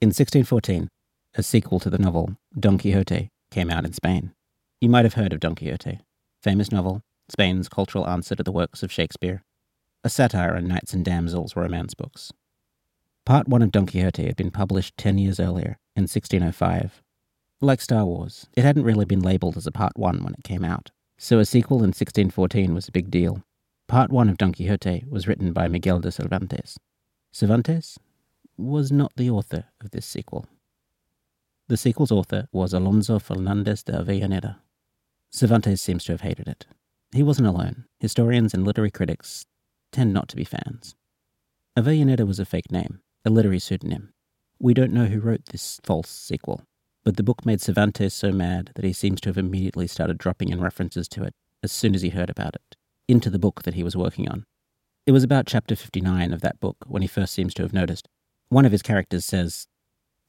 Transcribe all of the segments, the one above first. In 1614, a sequel to the novel, Don Quixote, came out in Spain. You might have heard of Don Quixote, famous novel, Spain's cultural answer to the works of Shakespeare, a satire on knights and damsels romance books. Part 1 of Don Quixote had been published 10 years earlier, in 1605. Like Star Wars, it hadn't really been labelled as a Part 1 when it came out, so a sequel in 1614 was a big deal. Part 1 of Don Quixote was written by Miguel de Cervantes. Cervantes was not the author of this sequel. The sequel's author was Alonso Fernandez de Avellaneda. Cervantes seems to have hated it. He wasn't alone. Historians and literary critics tend not to be fans. Avellaneda was a fake name, a literary pseudonym. We don't know who wrote this false sequel, but the book made Cervantes so mad that he seems to have immediately started dropping in references to it as soon as he heard about it, into the book that he was working on. It was about chapter 59 of that book when he first seems to have noticed. One of his characters says,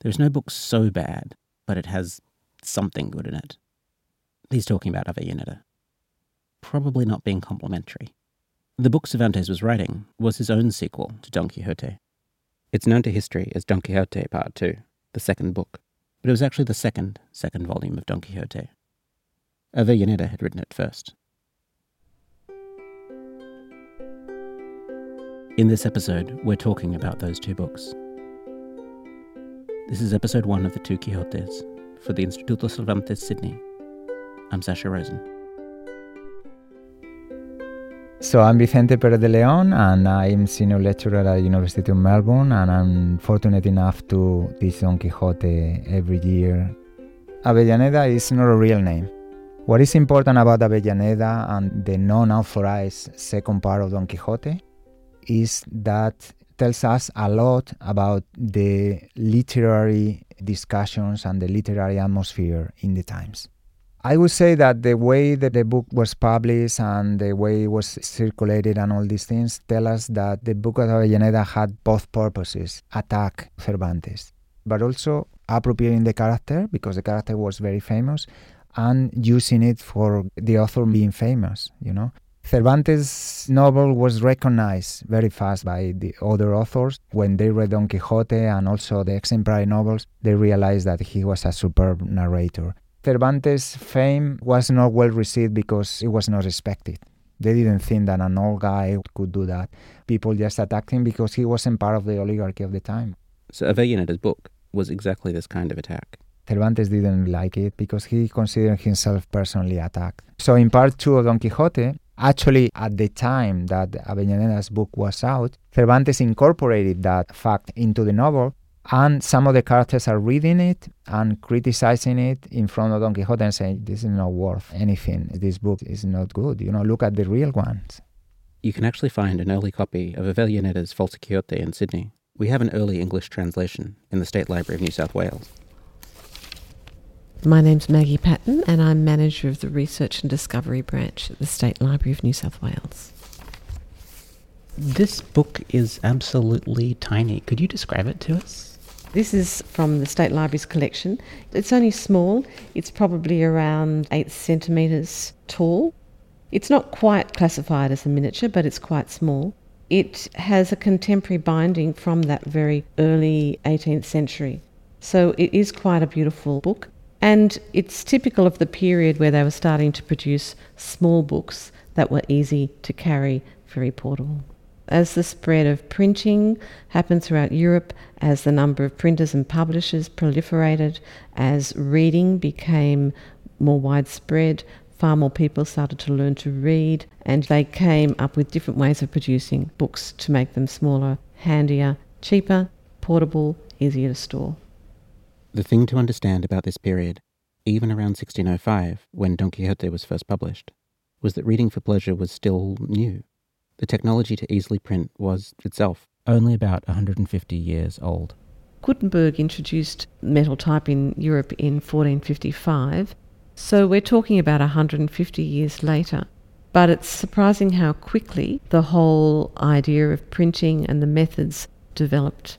"There's no book so bad, but it has something good in it." He's talking about Avellaneda. Probably not being complimentary. The book Cervantes was writing was his own sequel to Don Quixote. It's known to history as Don Quixote Part 2, the second book, but it was actually the second volume of Don Quixote. Avellaneda had written it first. In this episode, we're talking about those two books. This is episode 1 of The Two Quixotes for the Instituto Cervantes Sydney. I'm Sasha Rosen. So I'm Vicente Pérez de León, and I'm senior lecturer at University of Melbourne, and I'm fortunate enough to teach Don Quixote every year. Avellaneda is not a real name. What is important about Avellaneda and the non-authorized second part of Don Quixote is that tells us a lot about the literary discussions and the literary atmosphere in the times. I would say that the way that the book was published and the way it was circulated and all these things tell us that the Book of Avellaneda had both purposes, attack Cervantes, but also appropriating the character, because the character was very famous, and using it for the author being famous, you know. Cervantes' novel was recognized very fast by the other authors. When they read Don Quixote and also the exemplary novels, they realized that he was a superb narrator. Cervantes' fame was not well received because it was not respected. They didn't think that an old guy could do that. People just attacked him because he wasn't part of the oligarchy of the time. So Avellaneda's book was exactly this kind of attack. Cervantes didn't like it because he considered himself personally attacked. So in part 2 of Don Quixote, actually at the time that Avellaneda's book was out, Cervantes incorporated that fact into the novel. And some of the characters are reading it and criticizing it in front of Don Quixote and saying, this is not worth anything. This book is not good. You know, look at the real ones. You can actually find an early copy of Avellaneda's False Quixote in Sydney. We have an early English translation in the State Library of New South Wales. My name's Maggie Patton and I'm manager of the Research and Discovery branch at the State Library of New South Wales. This book is absolutely tiny. Could you describe it to us? This is from the State Library's collection. It's only small. It's probably around 8 centimetres tall. It's not quite classified as a miniature, but it's quite small. It has a contemporary binding from that very early 18th century. So it is quite a beautiful book. And it's typical of the period where they were starting to produce small books that were easy to carry, very portable. As the spread of printing happened throughout Europe, as the number of printers and publishers proliferated, as reading became more widespread, far more people started to learn to read, and they came up with different ways of producing books to make them smaller, handier, cheaper, portable, easier to store. The thing to understand about this period, even around 1605, when Don Quixote was first published, was that reading for pleasure was still new. The technology to easily print was, itself, only about 150 years old. Gutenberg introduced metal type in Europe in 1455, so we're talking about 150 years later. But it's surprising how quickly the whole idea of printing and the methods developed.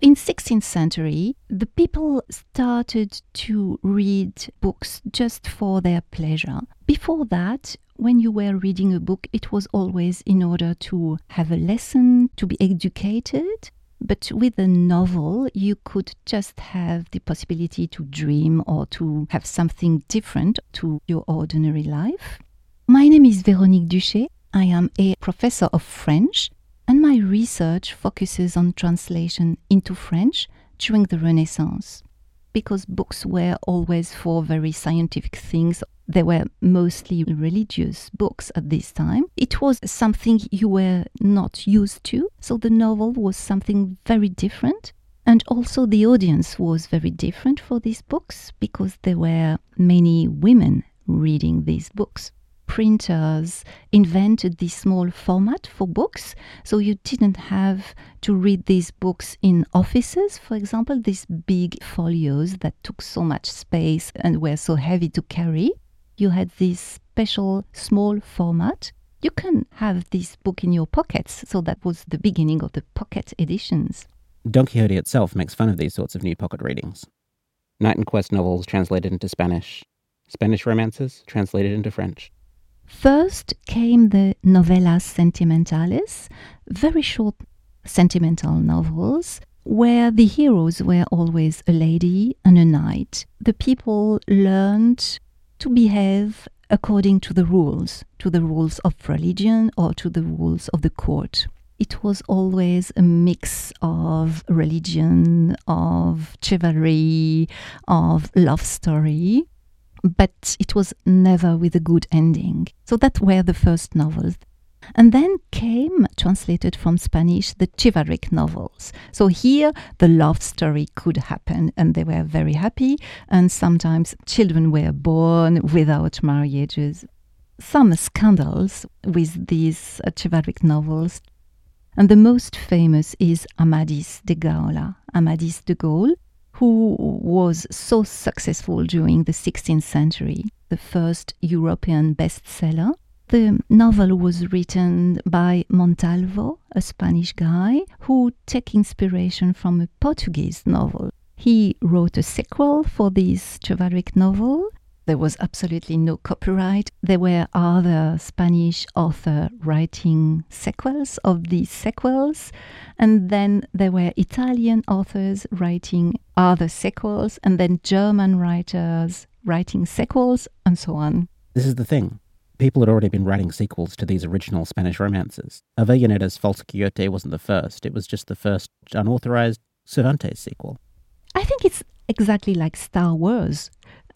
In 16th century, the people started to read books just for their pleasure. Before that, when you were reading a book, it was always in order to have a lesson, to be educated. But with a novel, you could just have the possibility to dream or to have something different to your ordinary life. My name is Véronique Duchet. I am a professor of French, and my research focuses on translation into French during the Renaissance. Because books were always for very scientific things, they were mostly religious books at this time. It was something you were not used to, so the novel was something very different. And also the audience was very different for these books, because there were many women reading these books. Printers invented this small format for books, so you didn't have to read these books in offices, for example, these big folios that took so much space and were so heavy to carry. You had this special small format. You can have this book in your pockets, so that was the beginning of the pocket editions. Don Quixote itself makes fun of these sorts of new pocket readings. Knight and Quest novels translated into Spanish. Spanish romances translated into French. First came the novellas sentimentales, very short sentimental novels, where the heroes were always a lady and a knight. The people learned to behave according to the rules of religion or to the rules of the court. It was always a mix of religion, of chivalry, of love story. But it was never with a good ending. So that were the first novels. And then came, translated from Spanish, the chivalric novels. So here the love story could happen, and they were very happy. And sometimes children were born without marriages. Some scandals with these chivalric novels. And the most famous is Amadís de Gaula, Amadís de Gaula, who was so successful during the 16th century, the first European bestseller. The novel was written by Montalvo, a Spanish guy, who took inspiration from a Portuguese novel. He wrote a sequel for this chivalric novel. There was absolutely no copyright. There were other Spanish authors writing sequels of these sequels. And then there were Italian authors writing other sequels, and then German writers writing sequels, and so on. This is the thing. People had already been writing sequels to these original Spanish romances. Avellaneda's False Quixote wasn't the first. It was just the first unauthorized Cervantes sequel. I think it's exactly like Star Wars.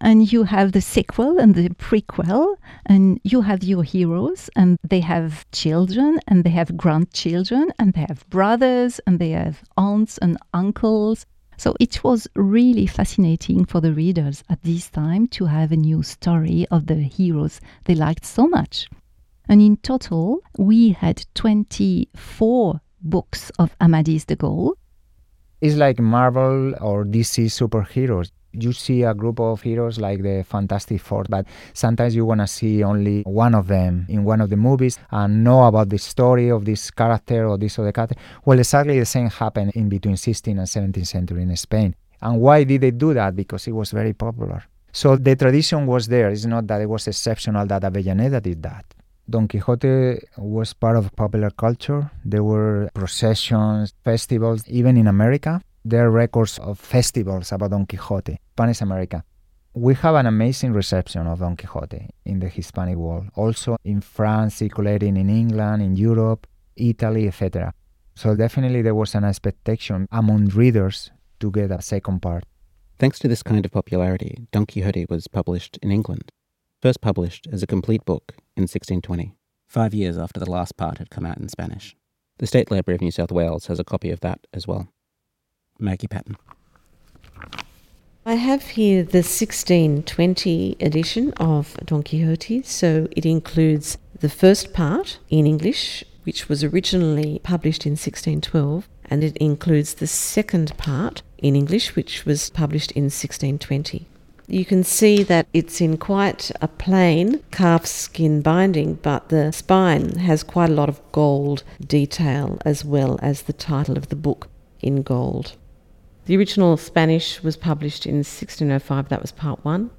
And you have the sequel and the prequel, and you have your heroes, and they have children, and they have grandchildren, and they have brothers, and they have aunts and uncles. So it was really fascinating for the readers at this time to have a new story of the heroes they liked so much. And in total, we had 24 books of Amadís de Gaula. It's like Marvel or DC superheroes. You see a group of heroes like the Fantastic Four, but sometimes you want to see only one of them in one of the movies and know about the story of this character or this other character. Well, exactly the same happened in between 16th and 17th century in Spain. And why did they do that? Because it was very popular. So the tradition was there. It's not that it was exceptional that Avellaneda did that. Don Quixote was part of popular culture. There were processions, festivals, even in America. There are records of festivals about Don Quixote, Spanish America. We have an amazing reception of Don Quixote in the Hispanic world, also in France, circulating in England, in Europe, Italy, etc. So definitely there was an expectation among readers to get a second part. Thanks to this kind of popularity, Don Quixote was published in England, first published as a complete book in 1620, 5 years after the last part had come out in Spanish. The State Library of New South Wales has a copy of that as well. Maggie Patton. I have here the 1620 edition of Don Quixote, so it includes the first part in English, which was originally published in 1612, and it includes the second part in English, which was published in 1620. You can see that it's in quite a plain calfskin binding, but the spine has quite a lot of gold detail as well as the title of the book in gold. The original Spanish was published in 1605, that was part one,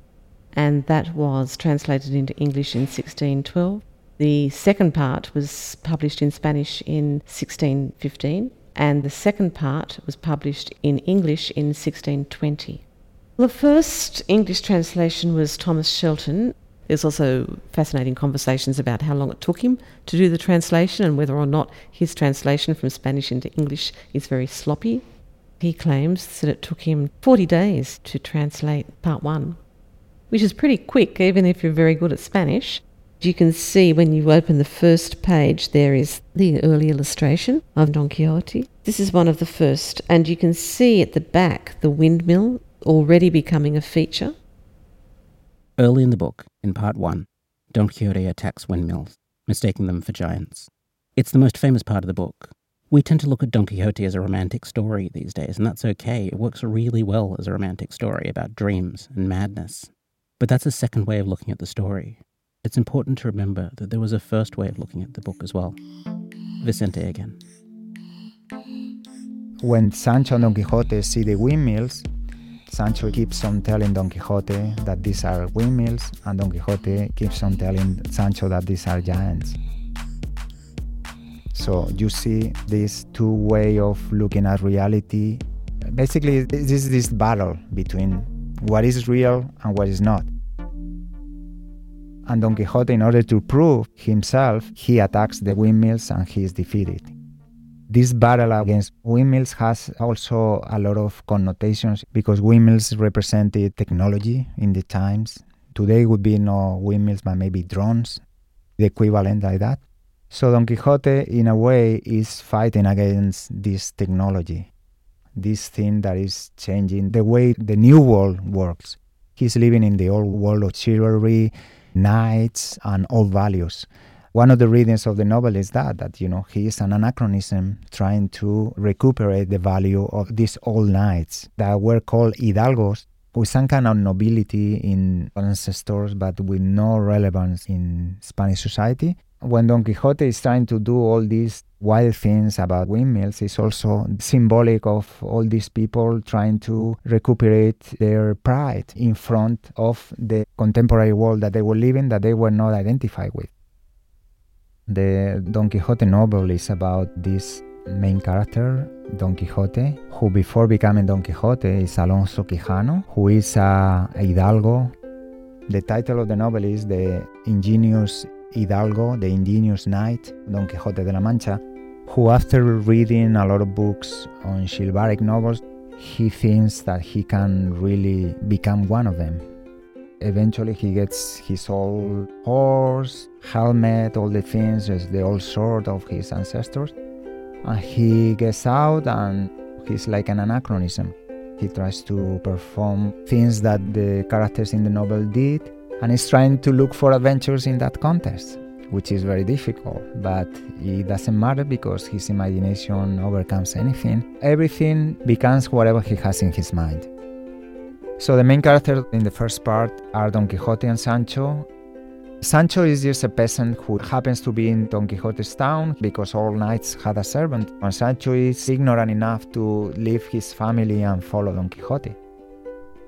and that was translated into English in 1612. The second part was published in Spanish in 1615, and the second part was published in English in 1620. The first English translation was Thomas Shelton. There's also fascinating conversations about how long it took him to do the translation and whether or not his translation from Spanish into English is very sloppy. He claims that it took him 40 days to translate part one, which is pretty quick, even if you're very good at Spanish. You can see when you open the first page, there is the early illustration of Don Quixote. This is one of the first, and you can see at the back the windmill already becoming a feature. Early in the book, in part one, Don Quixote attacks windmills, mistaking them for giants. It's the most famous part of the book. We tend to look at Don Quixote as a romantic story these days, and that's okay. It works really well as a romantic story about dreams and madness. But that's a second way of looking at the story. It's important to remember that there was a first way of looking at the book as well. Vicente again. When Sancho and Don Quixote see the windmills, Sancho keeps on telling Don Quixote that these are windmills, and Don Quixote keeps on telling Sancho that these are giants. So you see this two way of looking at reality. Basically, this is this battle between what is real and what is not. And Don Quixote, in order to prove himself, he attacks the windmills and he is defeated. This battle against windmills has also a lot of connotations because windmills represented technology in the times. Today would be no windmills, but maybe drones, the equivalent like that. So Don Quixote, in a way, is fighting against this technology, this thing that is changing the way the new world works. He's living in the old world of chivalry, knights and old values. One of the readings of the novel is that he is an anachronism trying to recuperate the value of these old knights that were called hidalgos, with some kind of nobility in ancestors but with no relevance in Spanish society. When Don Quixote is trying to do all these wild things about windmills, it's also symbolic of all these people trying to recuperate their pride in front of the contemporary world that they were living, that they were not identified with. The Don Quixote novel is about this main character, Don Quixote, who before becoming Don Quixote is Alonso Quijano, who is a Hidalgo. The title of the novel is The Ingenious Hidalgo, the ingenious knight, Don Quixote de la Mancha, who after reading a lot of books on chivalric novels, he thinks that he can really become one of them. Eventually he gets his old horse, helmet, all the things, the old sword of his ancestors, and he gets out and he's like an anachronism. He tries to perform things that the characters in the novel did, and he's trying to look for adventures in that context, which is very difficult, but it doesn't matter because his imagination overcomes anything. Everything becomes whatever he has in his mind. So the main characters in the first part are Don Quixote and Sancho. Sancho is just a peasant who happens to be in Don Quixote's town because all knights had a servant, and Sancho is ignorant enough to leave his family and follow Don Quixote.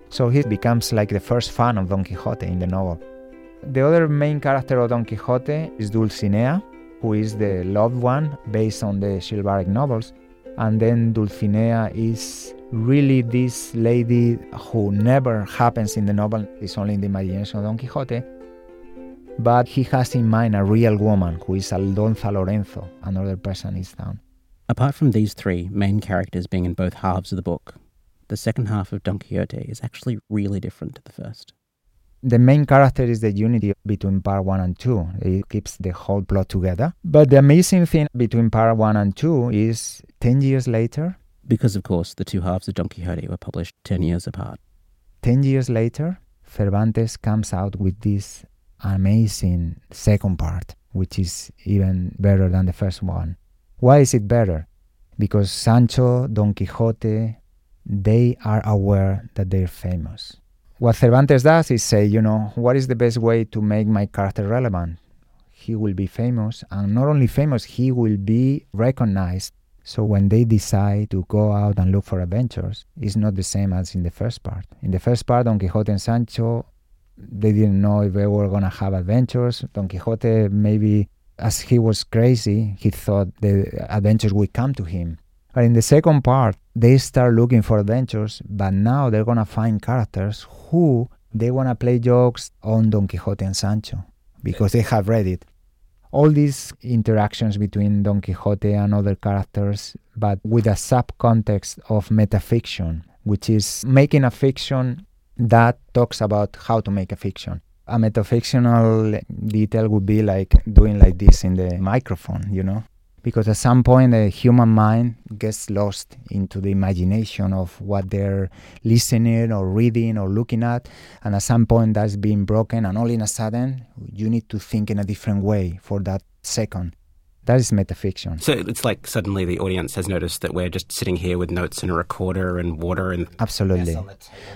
So he becomes like the first fan of Don Quixote in the novel. The other main character of Don Quixote is Dulcinea, who is the loved one based on the chivalric novels. And then Dulcinea is really this lady who never happens in the novel. It's only in the imagination of Don Quixote. But he has in mind a real woman who is Aldonza Lorenzo, another person in his town. Apart from these three main characters being in both halves of the book, the second half of Don Quixote is actually really different to the first. The main character is the unity between part 1 and 2. It keeps the whole plot together. But the amazing thing between part 1 and 2 is 10 years later. Because, of course, the two halves of Don Quixote were published 10 years apart. 10 years later, Cervantes comes out with this amazing second part, which is even better than the first one. Why is it better? Because Sancho, Don Quixote, they are aware that they're famous. What Cervantes does is say, what is the best way to make my character relevant? He will be famous, and not only famous, he will be recognized. So when they decide to go out and look for adventures, it's not the same as in the first part. In the first part, Don Quixote and Sancho, they didn't know if they were going to have adventures. Don Quixote, maybe as he was crazy, he thought the adventures would come to him. And in the second part, they start looking for adventures, but now they're going to find characters who they want to play jokes on Don Quixote and Sancho, because they have read it. All these interactions between Don Quixote and other characters, but with a subcontext of metafiction, which is making a fiction that talks about how to make a fiction. A metafictional detail would be like doing like this in the microphone, you know? Because at some point the human mind gets lost into the imagination of what they're listening or reading or looking at, and at some point that's being broken, and all in a sudden you need to think in a different way for that second. That is metafiction. So it's like suddenly the audience has noticed that we're just sitting here with notes and a recorder and water and... Absolutely.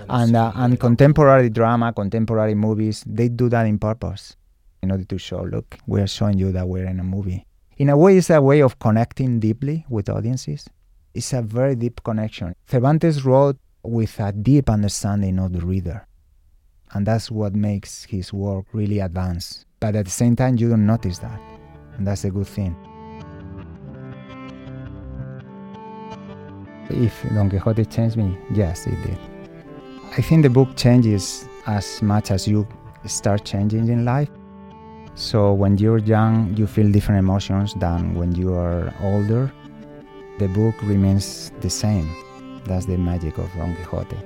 And contemporary drama, contemporary movies, they do that in purpose in order to show, look, we're showing you that we're in a movie. In a way, it's a way of connecting deeply with audiences. It's a very deep connection. Cervantes wrote with a deep understanding of the reader. And that's what makes his work really advanced. But at the same time, you don't notice that. And that's a good thing. If Don Quixote changed me, yes, it did. I think the book changes as much as you start changing in life. So when you're young, you feel different emotions than when you are older. The book remains the same. That's the magic of Don Quixote.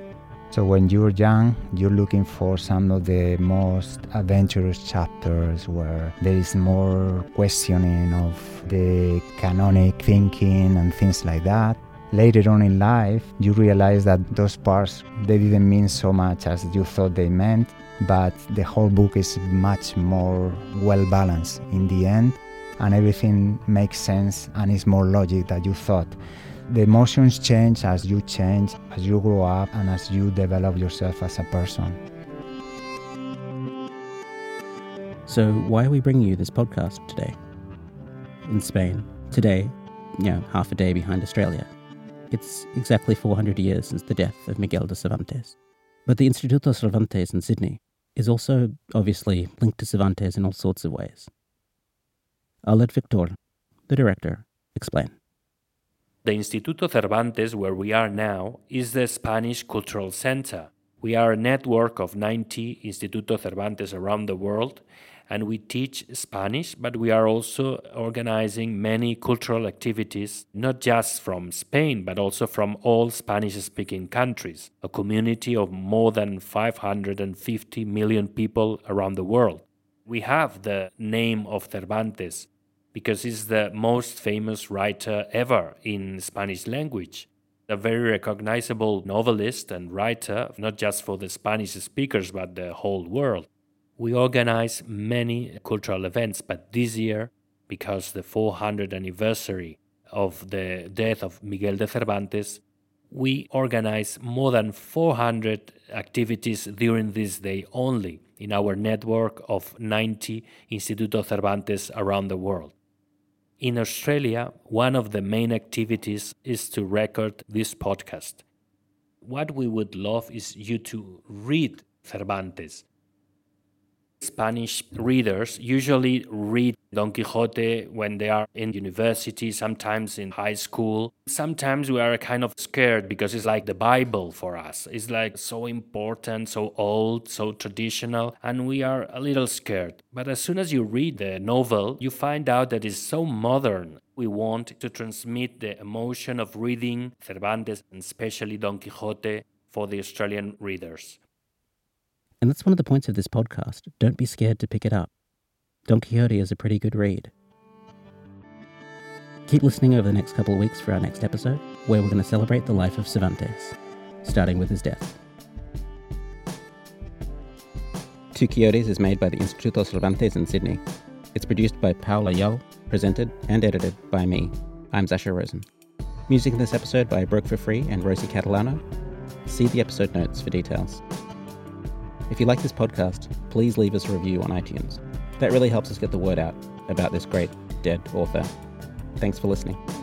So when you're young, you're looking for some of the most adventurous chapters where there is more questioning of the canonic thinking and things like that. Later on in life, you realize that those parts, they didn't mean so much as you thought they meant, but the whole book is much more well-balanced in the end, and everything makes sense and is more logic than you thought. The emotions change, as you grow up, and as you develop yourself as a person. So why are we bringing you this podcast today? In Spain, today, half a day behind Australia. It's exactly 400 years since the death of Miguel de Cervantes. But the Instituto Cervantes in Sydney is also obviously linked to Cervantes in all sorts of ways. I'll let Victor, the director, explain. The Instituto Cervantes, where we are now, is the Spanish cultural center. We are a network of 90 Instituto Cervantes around the world, and we teach Spanish, but we are also organizing many cultural activities, not just from Spain, but also from all Spanish-speaking countries, a community of more than 550 million people around the world. We have the name of Cervantes because he's the most famous writer ever in Spanish language, a very recognizable novelist and writer, not just for the Spanish speakers, but the whole world. We organize many cultural events, but this year, because the 400th anniversary of the death of Miguel de Cervantes, we organize more than 400 activities during this day only in our network of 90 Instituto Cervantes around the world. In Australia, one of the main activities is to record this podcast. What we would love is you to read Cervantes. Spanish readers usually read Don Quixote when they are in university, sometimes in high school. Sometimes we are kind of scared because it's like the Bible for us. It's like so important, so old, so traditional, and we are a little scared. But as soon as you read the novel, you find out that it's so modern. We want to transmit the emotion of reading Cervantes and especially Don Quixote for the Australian readers. And that's one of the points of this podcast. Don't be scared to pick it up. Don Quixote is a pretty good read. Keep listening over the next couple of weeks for our next episode, where we're going to celebrate the life of Cervantes, starting with his death. Two Quixotes is made by the Instituto Cervantes in Sydney. It's produced by Paola Yal, presented and edited by me. I'm Sasha Rosen. Music in this episode by Broke for Free and Rosie Catalano. See the episode notes for details. If you like this podcast, please leave us a review on iTunes. That really helps us get the word out about this great dead author. Thanks for listening.